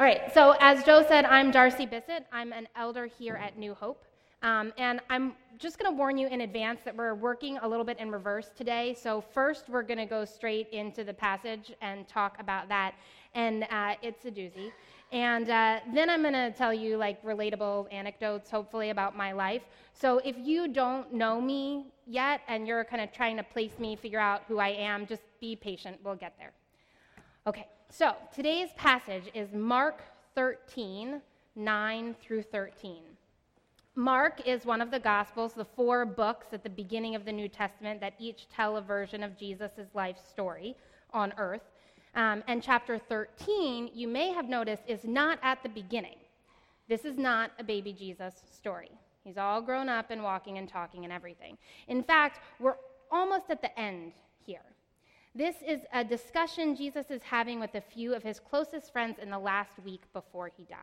All right, so as Joe said, I'm Darcy Bissett. I'm an elder here at New Hope. And I'm just going to warn you in advance that we're working a little bit in reverse today. So first, we're going to go straight into the passage and talk about that. And it's a doozy. And then I'm going to tell you, like, relatable anecdotes, hopefully, about my life. So if you don't know me yet and you're kind of trying to place me, figure out who I am, just be patient. We'll get there. Okay, so today's passage is Mark 13, 9 through 13. Mark is one of the Gospels, the four books at the beginning of the New Testament that each tell a version of Jesus' life story on earth. And chapter 13, you may have noticed, is not at the beginning. This is not a baby Jesus story. He's all grown up and walking and talking and everything. In fact, we're almost at the end here. This is a discussion Jesus is having with a few of his closest friends in the last week before he dies.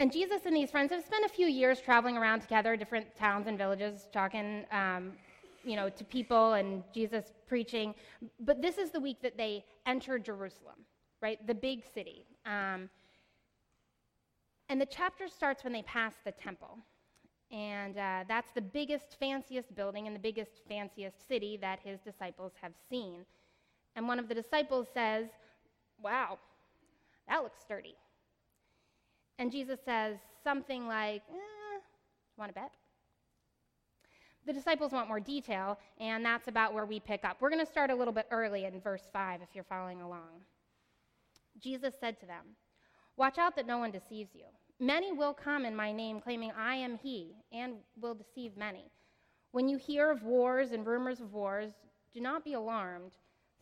And Jesus and these friends have spent a few years traveling around together, different towns and villages, talking to people, and Jesus preaching. But this is the week that they enter Jerusalem, right? The big city. And the chapter starts when they pass the temple. And that's the biggest, fanciest building and the biggest, fanciest city that his disciples have seen. And one of the disciples says, "Wow, that looks sturdy." And Jesus says something like, "Want a bet?" The disciples want more detail, and that's about where we pick up. We're going to start a little bit early in verse 5 if you're following along. Jesus said to them, "Watch out that no one deceives you. Many will come in my name, claiming I am he, and will deceive many. When you hear of wars and rumors of wars, do not be alarmed.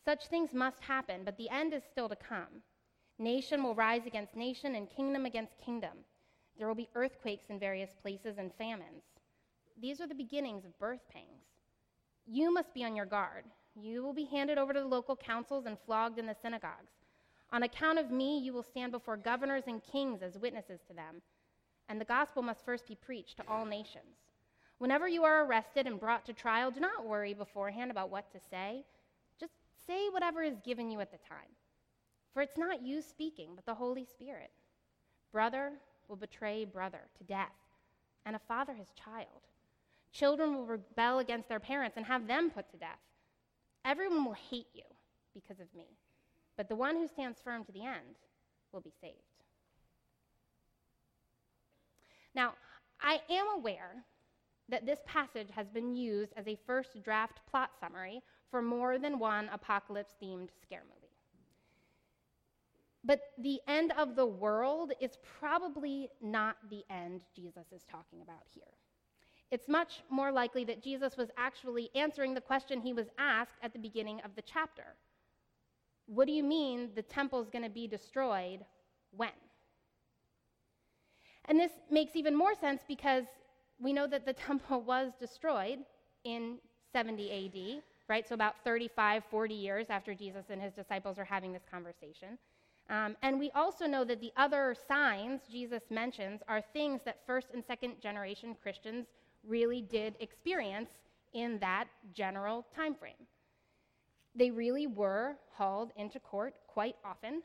Such things must happen, but the end is still to come. Nation will rise against nation, and kingdom against kingdom. There will be earthquakes in various places and famines. These are the beginnings of birth pangs. You must be on your guard. You will be handed over to the local councils and flogged in the synagogues. On account of me, you will stand before governors and kings as witnesses to them, and the gospel must first be preached to all nations. Whenever you are arrested and brought to trial, do not worry beforehand about what to say. Just say whatever is given you at the time. For it's not you speaking, but the Holy Spirit. Brother will betray brother to death, and a father his child. Children will rebel against their parents and have them put to death. Everyone will hate you because of me, but the one who stands firm to the end will be saved." Now, I am aware that this passage has been used as a first draft plot summary for more than one apocalypse-themed scare movie. But the end of the world is probably not the end Jesus is talking about here. It's much more likely that Jesus was actually answering the question he was asked at the beginning of the chapter. What do you mean the temple's going to be destroyed when? And this makes even more sense because we know that the temple was destroyed in 70 AD, right? So about 35, 40 years after Jesus and his disciples are having this conversation. And we also know that the other signs Jesus mentions are things that first and second generation Christians really did experience in that general time frame. They really were hauled into court quite often.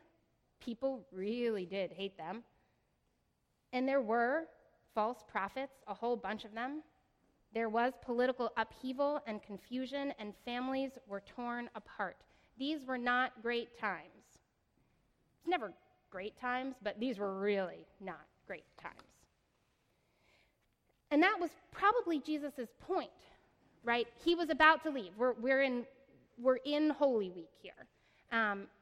People really did hate them. And there were false prophets, a whole bunch of them. There was political upheaval and confusion, and families were torn apart. These were not great times. It's never great times, but these were really not great times. And that was probably Jesus' point, right? He was about to leave. We're in Holy Week here.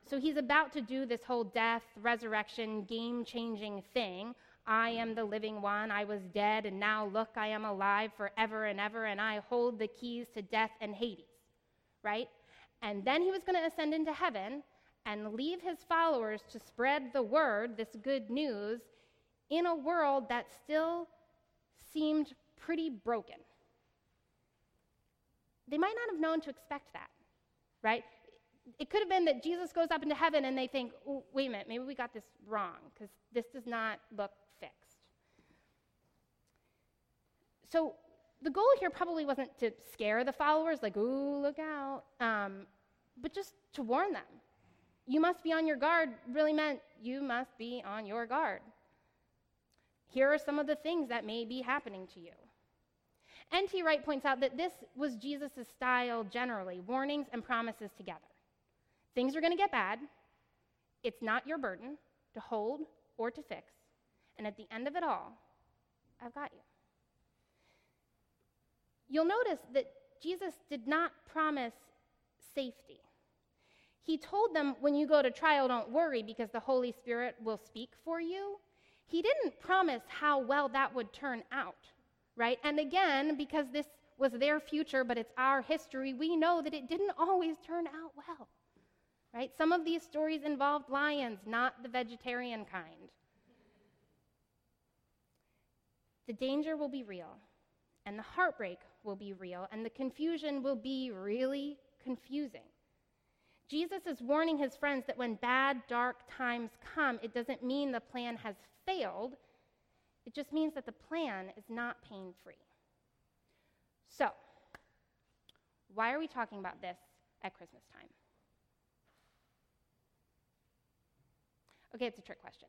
So he's about to do this whole death, resurrection, game-changing thing. I am the living one. I was dead, and now look, I am alive forever and ever, and I hold the keys to death and Hades, right? And then he was going to ascend into heaven and leave his followers to spread the word, this good news, in a world that still seemed pretty broken. They might not have known to expect that. Right? It could have been that Jesus goes up into heaven and they think, oh, wait a minute, maybe we got this wrong because this does not look fixed. So the goal here probably wasn't to scare the followers, like, ooh, look out, but just to warn them. you must be on your guard really meant you must be on your guard. Here are some of the things that may be happening to you. N.T. Wright points out that this was Jesus' style generally, warnings and promises together. Things are going to get bad. It's not your burden to hold or to fix. And at the end of it all, I've got you. You'll notice that Jesus did not promise safety. He told them, when you go to trial, don't worry because the Holy Spirit will speak for you. He didn't promise how well that would turn out, right? And again, because this was their future, but it's our history, we know that it didn't always turn out well, right? Some of these stories involved lions, not the vegetarian kind. The danger will be real, and the heartbreak will be real, and the confusion will be really confusing. Jesus is warning his friends that when bad, dark times come, it doesn't mean the plan has failed. It just means that the plan is not pain-free. So, why are we talking about this at Christmas time? Okay, it's a trick question.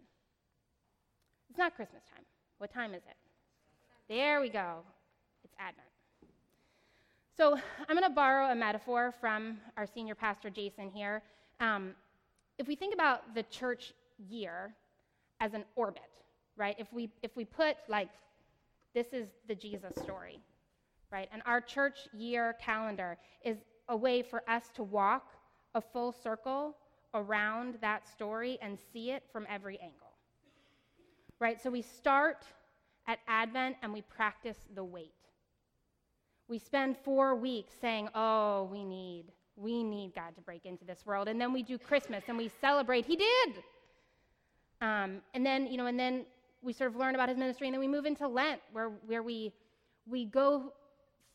It's not Christmas time. What time is it? There we go. It's Advent. So I'm going to borrow a metaphor from our senior pastor, Jason, here. If we think about the church year as an orbit, right, if we put, like, this is the Jesus story, right, and our church year calendar is a way for us to walk a full circle around that story and see it from every angle, right? So we start at Advent and we practice the wait. We spend 4 weeks saying, oh, we need God to break into this world. And then we do Christmas and we celebrate, he did. And then we sort of learn about his ministry, and then we move into Lent where we go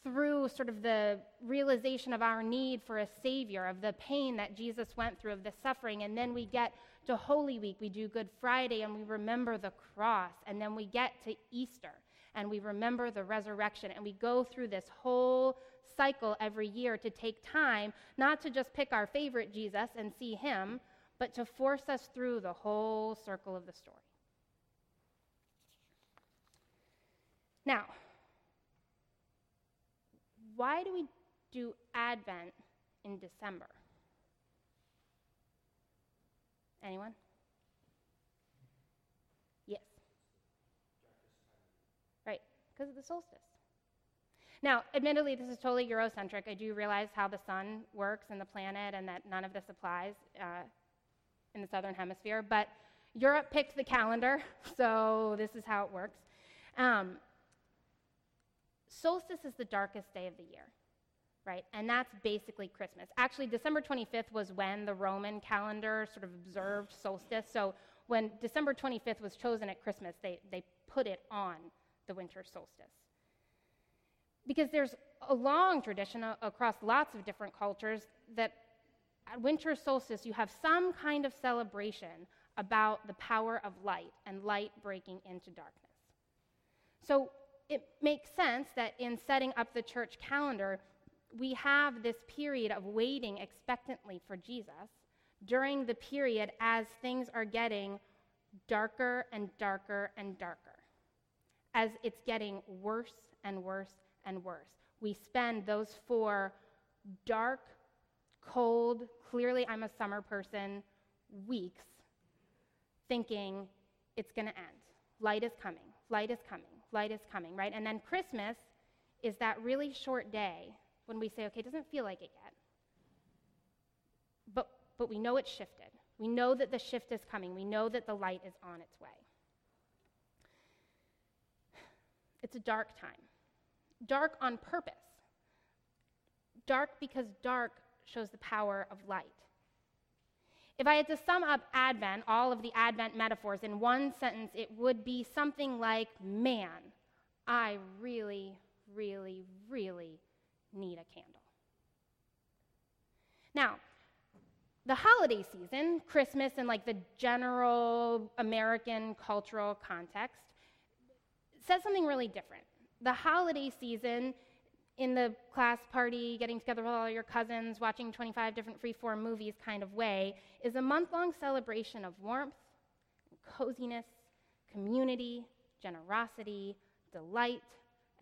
through sort of the realization of our need for a savior, of the pain that Jesus went through, of the suffering. And then we get to Holy Week. We do Good Friday and we remember the cross. And then we get to Easter. And we remember the resurrection, and we go through this whole cycle every year to take time, not to just pick our favorite Jesus and see him, but to force us through the whole circle of the story. Now, why do we do Advent in December? Anyone? Because of the solstice. Now, admittedly, this is totally Eurocentric. I do realize how the sun works and the planet and that none of this applies in the southern hemisphere, but Europe picked the calendar, so this is how it works. Solstice is the darkest day of the year, right? And that's basically Christmas. Actually, December 25th was when the Roman calendar sort of observed solstice, so when December 25th was chosen at Christmas, they put it on the winter solstice. Because there's a long tradition across lots of different cultures that at winter solstice you have some kind of celebration about the power of light and light breaking into darkness. So it makes sense that in setting up the church calendar, we have this period of waiting expectantly for Jesus during the period as things are getting darker and darker and darker. As it's getting worse and worse and worse. We spend those 4 dark, cold, clearly I'm a summer person, weeks thinking it's going to end. Light is coming, light is coming, light is coming, right? And then Christmas is that really short day when we say, okay, it doesn't feel like it yet. But we know it's shifted. We know that the shift is coming. We know that the light is on its way. It's a dark time. Dark on purpose. Dark because dark shows the power of light. If I had to sum up Advent, all of the Advent metaphors, in one sentence, it would be something like, man, I really, really, really need a candle. Now, the holiday season, Christmas in like the general American cultural context, says something really different. The holiday season in the class party, getting together with all your cousins, watching 25 different freeform movies kind of way, is a month-long celebration of warmth, coziness, community, generosity, delight,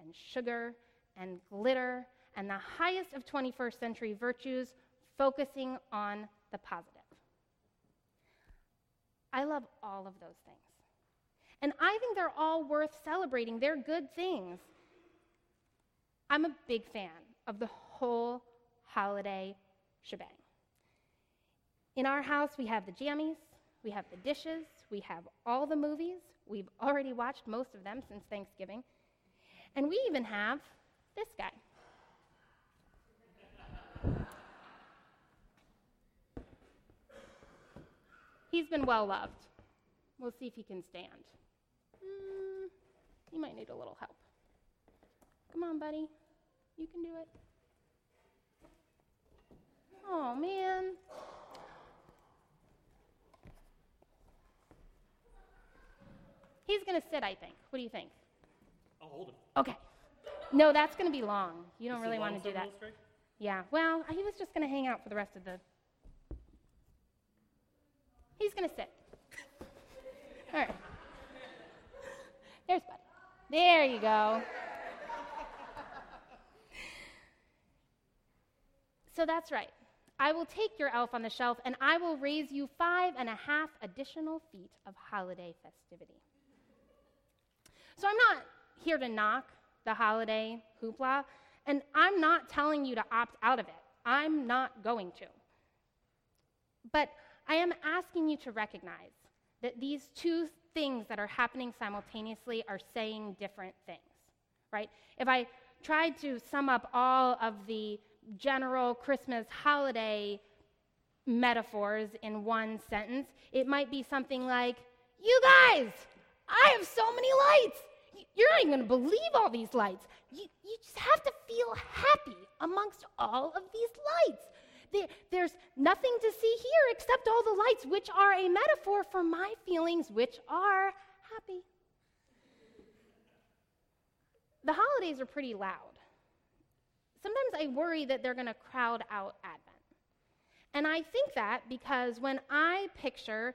and sugar, and glitter, and the highest of 21st century virtues, focusing on the positive. I love all of those things. And I think they're all worth celebrating. They're good things. I'm a big fan of the whole holiday shebang. In our house, we have the jammies, we have the dishes, we have all the movies. We've already watched most of them since Thanksgiving. And we even have this guy. He's been well-loved. We'll see if he can stand. He might need a little help. Come on, buddy. You can do it. Oh, man. He's going to sit, I think. What do you think? I'll hold him. Okay. No, that's going to be long. You don't really want to do that. Yeah, well, he was just going to hang out for the rest of the... He's going to sit. All right. There's Buddy. There you go. So that's right. I will take your elf on the shelf, and I will raise you 5.5 additional feet of holiday festivity. So I'm not here to knock the holiday hoopla, and I'm not telling you to opt out of it. I'm not going to. But I am asking you to recognize that these two things that are happening simultaneously are saying different things, right? If I tried to sum up all of the general Christmas holiday metaphors in one sentence, it might be something like, you guys, I have so many lights. You're not even going to believe all these lights. You just have to feel happy amongst all of these lights. There's nothing to see here except all the lights, which are a metaphor for my feelings, which are happy. The holidays are pretty loud. Sometimes I worry that they're going to crowd out Advent. And I think that because when I picture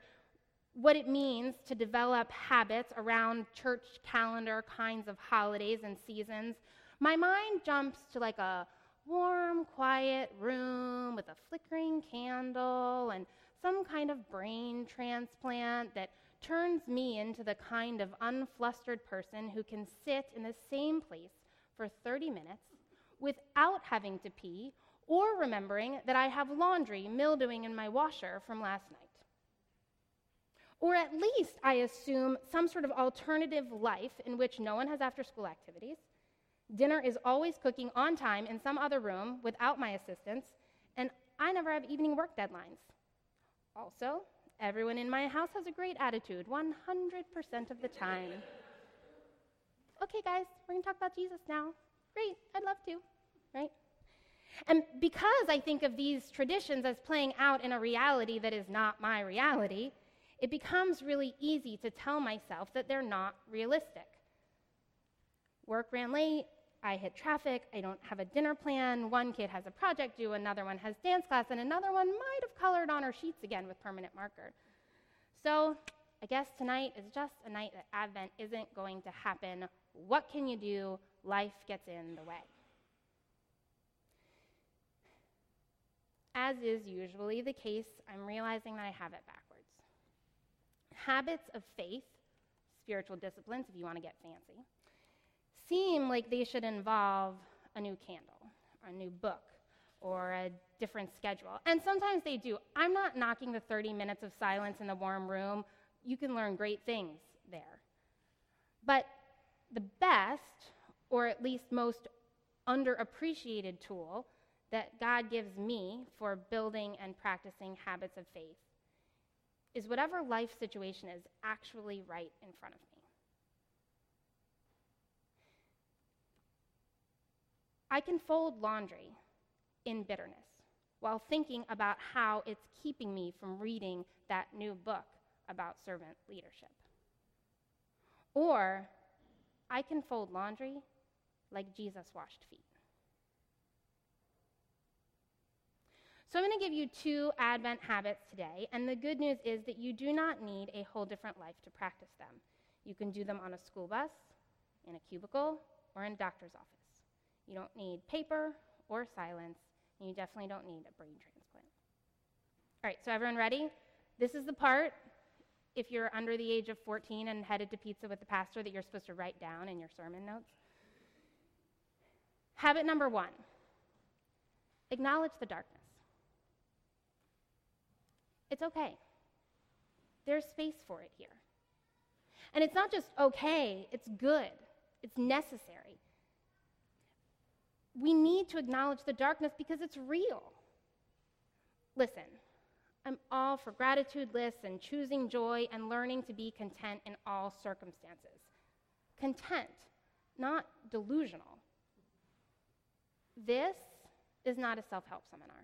what it means to develop habits around church calendar kinds of holidays and seasons, my mind jumps to like a warm, quiet room with a flickering candle and some kind of brain transplant that turns me into the kind of unflustered person who can sit in the same place for 30 minutes without having to pee or remembering that I have laundry mildewing in my washer from last night. Or at least I assume some sort of alternative life in which no one has after-school activities. Dinner is always cooking on time in some other room without my assistance, and I never have evening work deadlines. Also, everyone in my house has a great attitude 100% of the time. Okay, guys, we're going to talk about Jesus now. Great, I'd love to, right? And because I think of these traditions as playing out in a reality that is not my reality, it becomes really easy to tell myself that they're not realistic. Work ran late. I hit traffic, I don't have a dinner plan, one kid has a project due, another one has dance class, and another one might have colored on her sheets again with permanent marker. So I guess tonight is just a night that Advent isn't going to happen. What can you do? Life gets in the way. As is usually the case, I'm realizing that I have it backwards. Habits of faith, spiritual disciplines if you want to get fancy, seem like they should involve a new candle, or a new book, or a different schedule. And sometimes they do. I'm not knocking the 30 minutes of silence in the warm room. You can learn great things there. But the best, or at least most underappreciated tool that God gives me for building and practicing habits of faith is whatever life situation is actually right in front of me. I can fold laundry in bitterness while thinking about how it's keeping me from reading that new book about servant leadership. Or I can fold laundry like Jesus washed feet. So I'm going to give you two Advent habits today, and the good news is that you do not need a whole different life to practice them. You can do them on a school bus, in a cubicle, or in a doctor's office. You don't need paper or silence, and you definitely don't need a brain transplant. All right, so everyone ready? This is the part, if you're under the age of 14 and headed to pizza with the pastor, that you're supposed to write down in your sermon notes. Habit number one, acknowledge the darkness. It's okay. There's space for it here. And it's not just okay, it's good. It's necessary. We need to acknowledge the darkness because it's real. Listen, I'm all for gratitude lists and choosing joy and learning to be content in all circumstances. Content, not delusional. This is not a self-help seminar.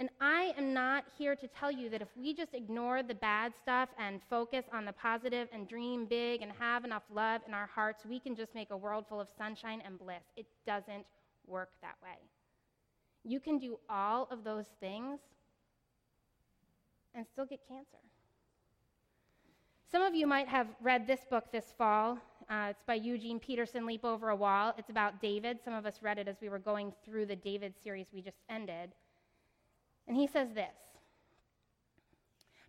And I am not here to tell you that if we just ignore the bad stuff and focus on the positive and dream big and have enough love in our hearts, we can just make a world full of sunshine and bliss. It doesn't work that way. You can do all of those things and still get cancer. Some of you might have read this book this fall. It's by Eugene Peterson, Leap Over a Wall. It's about David. Some of us read it as we were going through the David series we just ended. And he says this,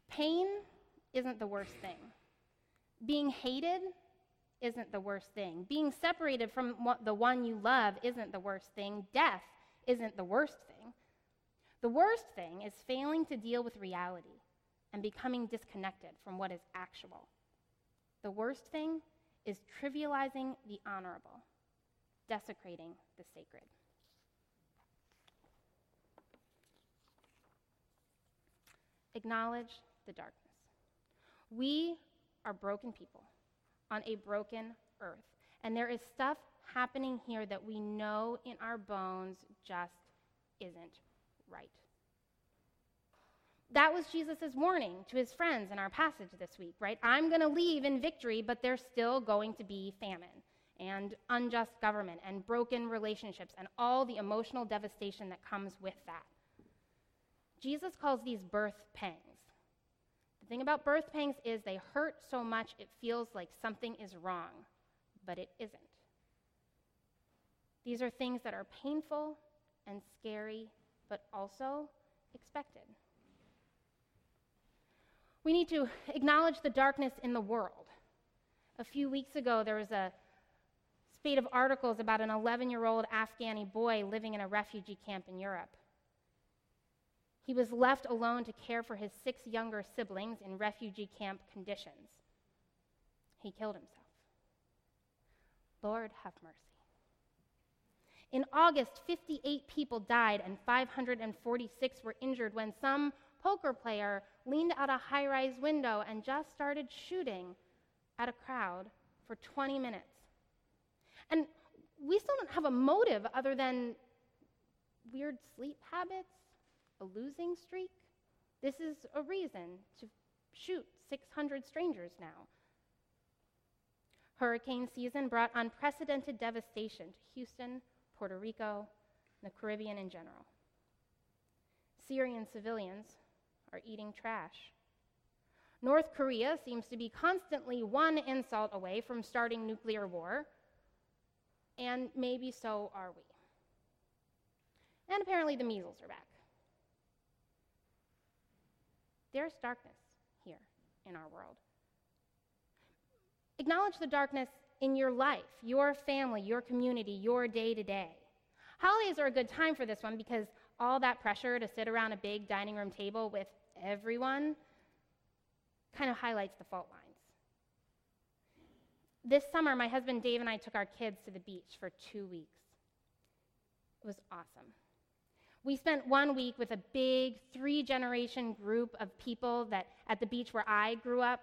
pain isn't the worst thing. Being hated isn't the worst thing. Being separated from the one you love isn't the worst thing. Death isn't the worst thing. The worst thing is failing to deal with reality and becoming disconnected from what is actual. The worst thing is trivializing the honorable, desecrating the sacred. Acknowledge the darkness. We are broken people on a broken earth, and there is stuff happening here that we know in our bones just isn't right. That was Jesus' warning to his friends in our passage this week, right? I'm going to leave in victory, but there's still going to be famine and unjust government and broken relationships and all the emotional devastation that comes with that. Jesus calls these birth pangs. The thing about birth pangs is they hurt so much it feels like something is wrong, but it isn't. These are things that are painful and scary, but also expected. We need to acknowledge the darkness in the world. A few weeks ago, there was a spate of articles about an 11-year-old Afghani boy living in a refugee camp in Europe. He was left alone to care for his 6 younger siblings in refugee camp conditions. He killed himself. Lord, have mercy. In August, 58 people died and 546 were injured when some poker player leaned out a high-rise window and just started shooting at a crowd for 20 minutes. And we still don't have a motive other than weird sleep habits, a losing streak. This is a reason to shoot 600 strangers now. Hurricane season brought unprecedented devastation to Houston, Puerto Rico, and the Caribbean in general. Syrian civilians are eating trash. North Korea seems to be constantly one insult away from starting nuclear war, and maybe so are we. And apparently the measles are back. There's darkness here in our world. Acknowledge the darkness in your life, your family, your community, your day-to-day. Holidays are a good time for this one because all that pressure to sit around a big dining room table with everyone kind of highlights the fault lines. This summer, my husband Dave and I took our kids to the beach for 2 weeks. It was awesome. We spent 1 week with a big 3-generation group of people that at the beach where I grew up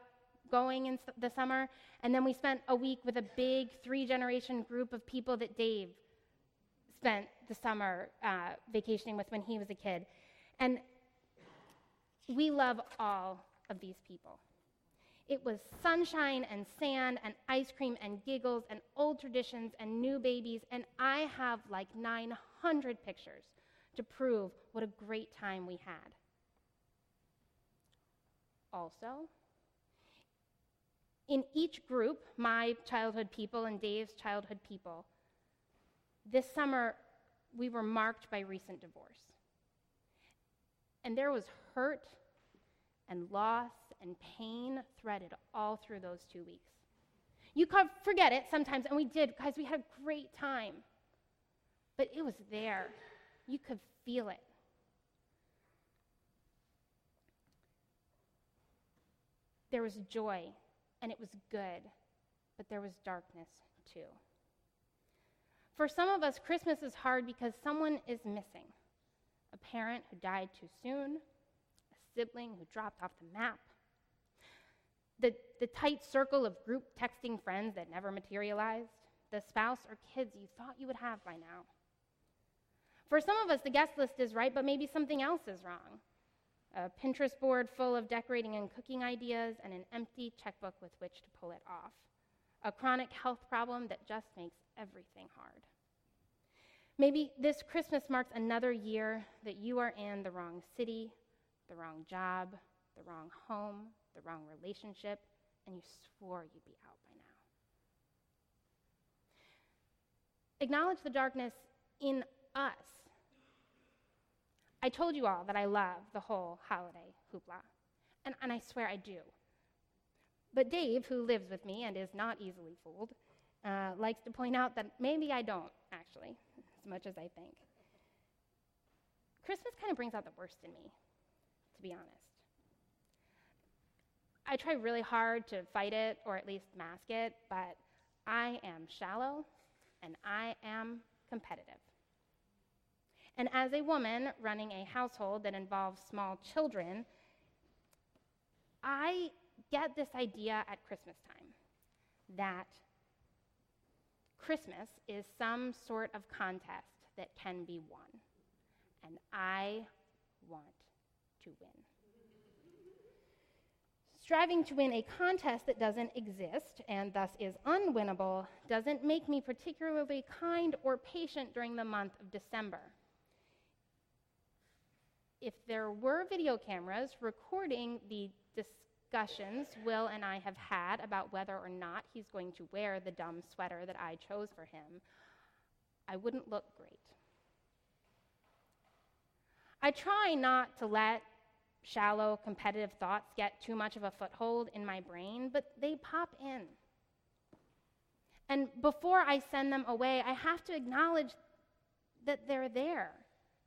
going in the summer, and then we spent a week with a big 3-generation group of people that Dave spent the summer vacationing with when he was a kid. And we love all of these people. It was sunshine and sand and ice cream and giggles and old traditions and new babies, and I have like 900 pictures to prove what a great time we had. Also, in each group, my childhood people and Dave's childhood people, this summer we were marked by recent divorce. And there was hurt and loss and pain threaded all through those 2 weeks. You can't forget it sometimes, and we did, guys, we had a great time. But it was there. You could feel it. There was joy, and it was good, but there was darkness too. For some of us, Christmas is hard because someone is missing. A parent who died too soon, a sibling who dropped off the map, the tight circle of group texting friends that never materialized, the spouse or kids you thought you would have by now. For some of us, the guest list is right, but maybe something else is wrong. A Pinterest board full of decorating and cooking ideas and an empty checkbook with which to pull it off. A chronic health problem that just makes everything hard. Maybe this Christmas marks another year that you are in the wrong city, the wrong job, the wrong home, the wrong relationship, and you swore you'd be out by now. Acknowledge the darkness in us. I told you all that I love the whole holiday hoopla, and I swear I do. But Dave, who lives with me and is not easily fooled, likes to point out that maybe I don't, actually, as much as I think. Christmas kind of brings out the worst in me, to be honest. I try really hard to fight it, or at least mask it, but I am shallow, and I am competitive. And as a woman running a household that involves small children, I get this idea at Christmas time that Christmas is some sort of contest that can be won, and I want to win. Striving to win a contest that doesn't exist and thus is unwinnable doesn't make me particularly kind or patient during the month of December. If there were video cameras recording the discussions Will and I have had about whether or not he's going to wear the dumb sweater that I chose for him, I wouldn't look great. I try not to let shallow, competitive thoughts get too much of a foothold in my brain, but they pop in. And before I send them away, I have to acknowledge that they're there,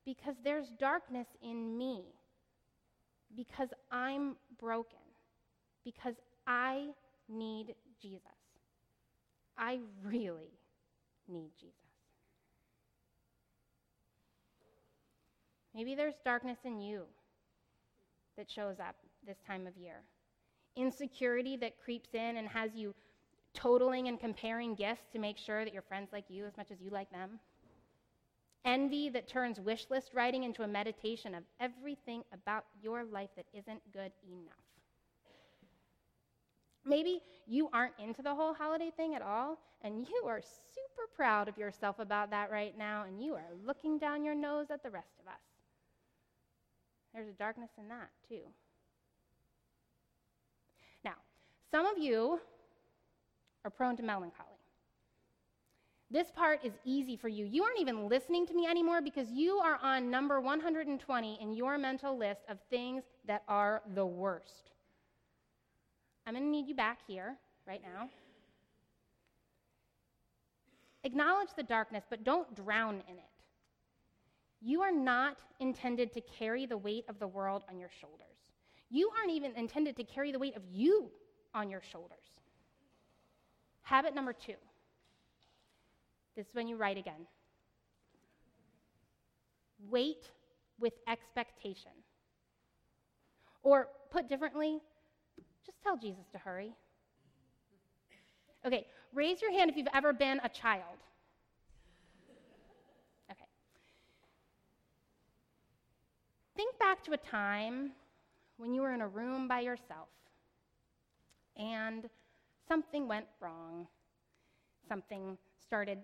because there's darkness in me, because I'm broken, because I need Jesus. I really need Jesus. Maybe there's darkness in you that shows up this time of year. Insecurity that creeps in and has you totaling and comparing gifts to make sure that your friends like you as much as you like them. Envy that turns wish list writing into a meditation of everything about your life that isn't good enough. Maybe you aren't into the whole holiday thing at all, and you are super proud of yourself about that right now, and you are looking down your nose at the rest of us. There's a darkness in that, too. Now, some of you are prone to melancholy. This part is easy for you. You aren't even listening to me anymore because you are on number 120 in your mental list of things that are the worst. I'm going to need you back here right now. Acknowledge the darkness, but don't drown in it. You are not intended to carry the weight of the world on your shoulders. You aren't even intended to carry the weight of you on your shoulders. Habit number 2. This is when you write again. Wait with expectation. Or put differently, just tell Jesus to hurry. Okay, raise your hand if you've ever been a child. Think back to a time when you were in a room by yourself and something went wrong. Something started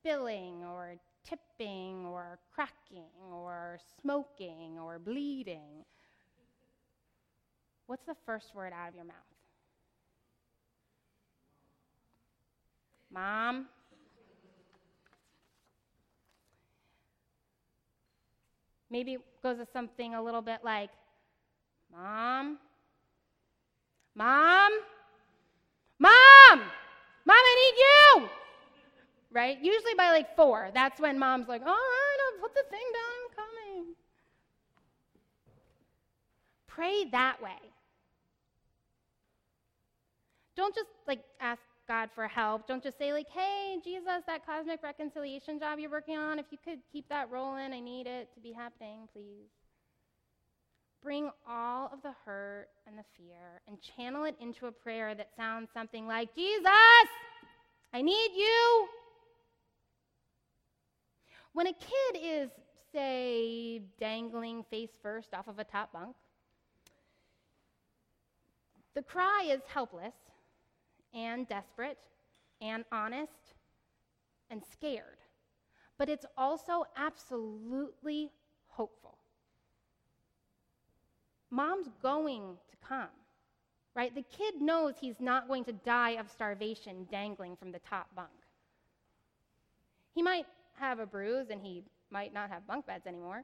spilling or tipping or cracking or smoking or bleeding, what's the first word out of your mouth? Mom. Maybe it goes to something a little bit like, Mom. Mom. Mom. Mom, I need you. Right? Usually by like 4. That's when mom's like, all right, I'll put the thing down, I'm coming. Pray that way. Don't just like ask God for help. Don't just say like, hey, Jesus, that cosmic reconciliation job you're working on, if you could keep that rolling, I need it to be happening, please. Bring all of the hurt and the fear and channel it into a prayer that sounds something like, Jesus, I need you. When a kid is, say, dangling face first off of a top bunk, the cry is helpless and desperate and honest and scared, but it's also absolutely hopeful. Mom's going to come, right? The kid knows he's not going to die of starvation dangling from the top bunk. He might have a bruise and he might not have bunk beds anymore,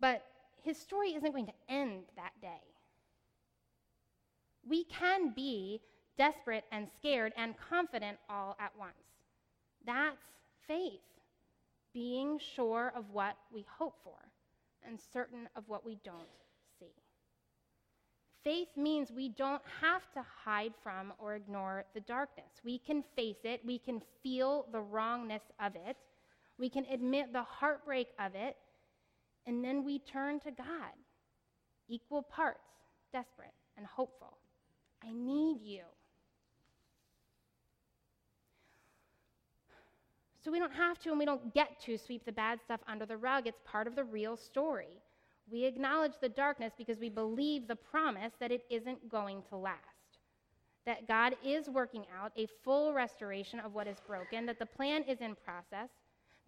but his story isn't going to end that day. We can be desperate and scared and confident all at once. That's faith, being sure of what we hope for and certain of what we don't see. Faith means we don't have to hide from or ignore the darkness. We can face it. We can feel the wrongness of it. We can admit the heartbreak of it, and then we turn to God, equal parts, desperate and hopeful. I need you. So we don't have to and we don't get to sweep the bad stuff under the rug. It's part of the real story. We acknowledge the darkness because we believe the promise that it isn't going to last, that God is working out a full restoration of what is broken, that the plan is in process,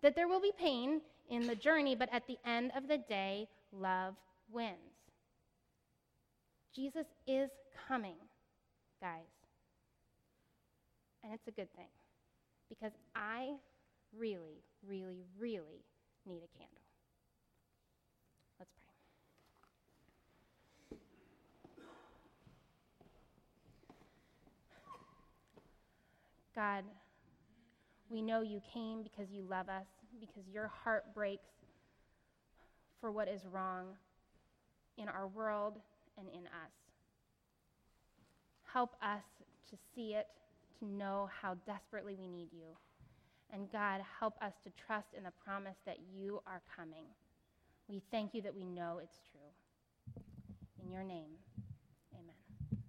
that there will be pain in the journey, but at the end of the day, love wins. Jesus is coming, guys. And it's a good thing, because I really, really, really need a candle. Let's pray. God, we know you came because you love us, because your heart breaks for what is wrong in our world and in us. Help us to see it, to know how desperately we need you. And God, help us to trust in the promise that you are coming. We thank you that we know it's true. In your name.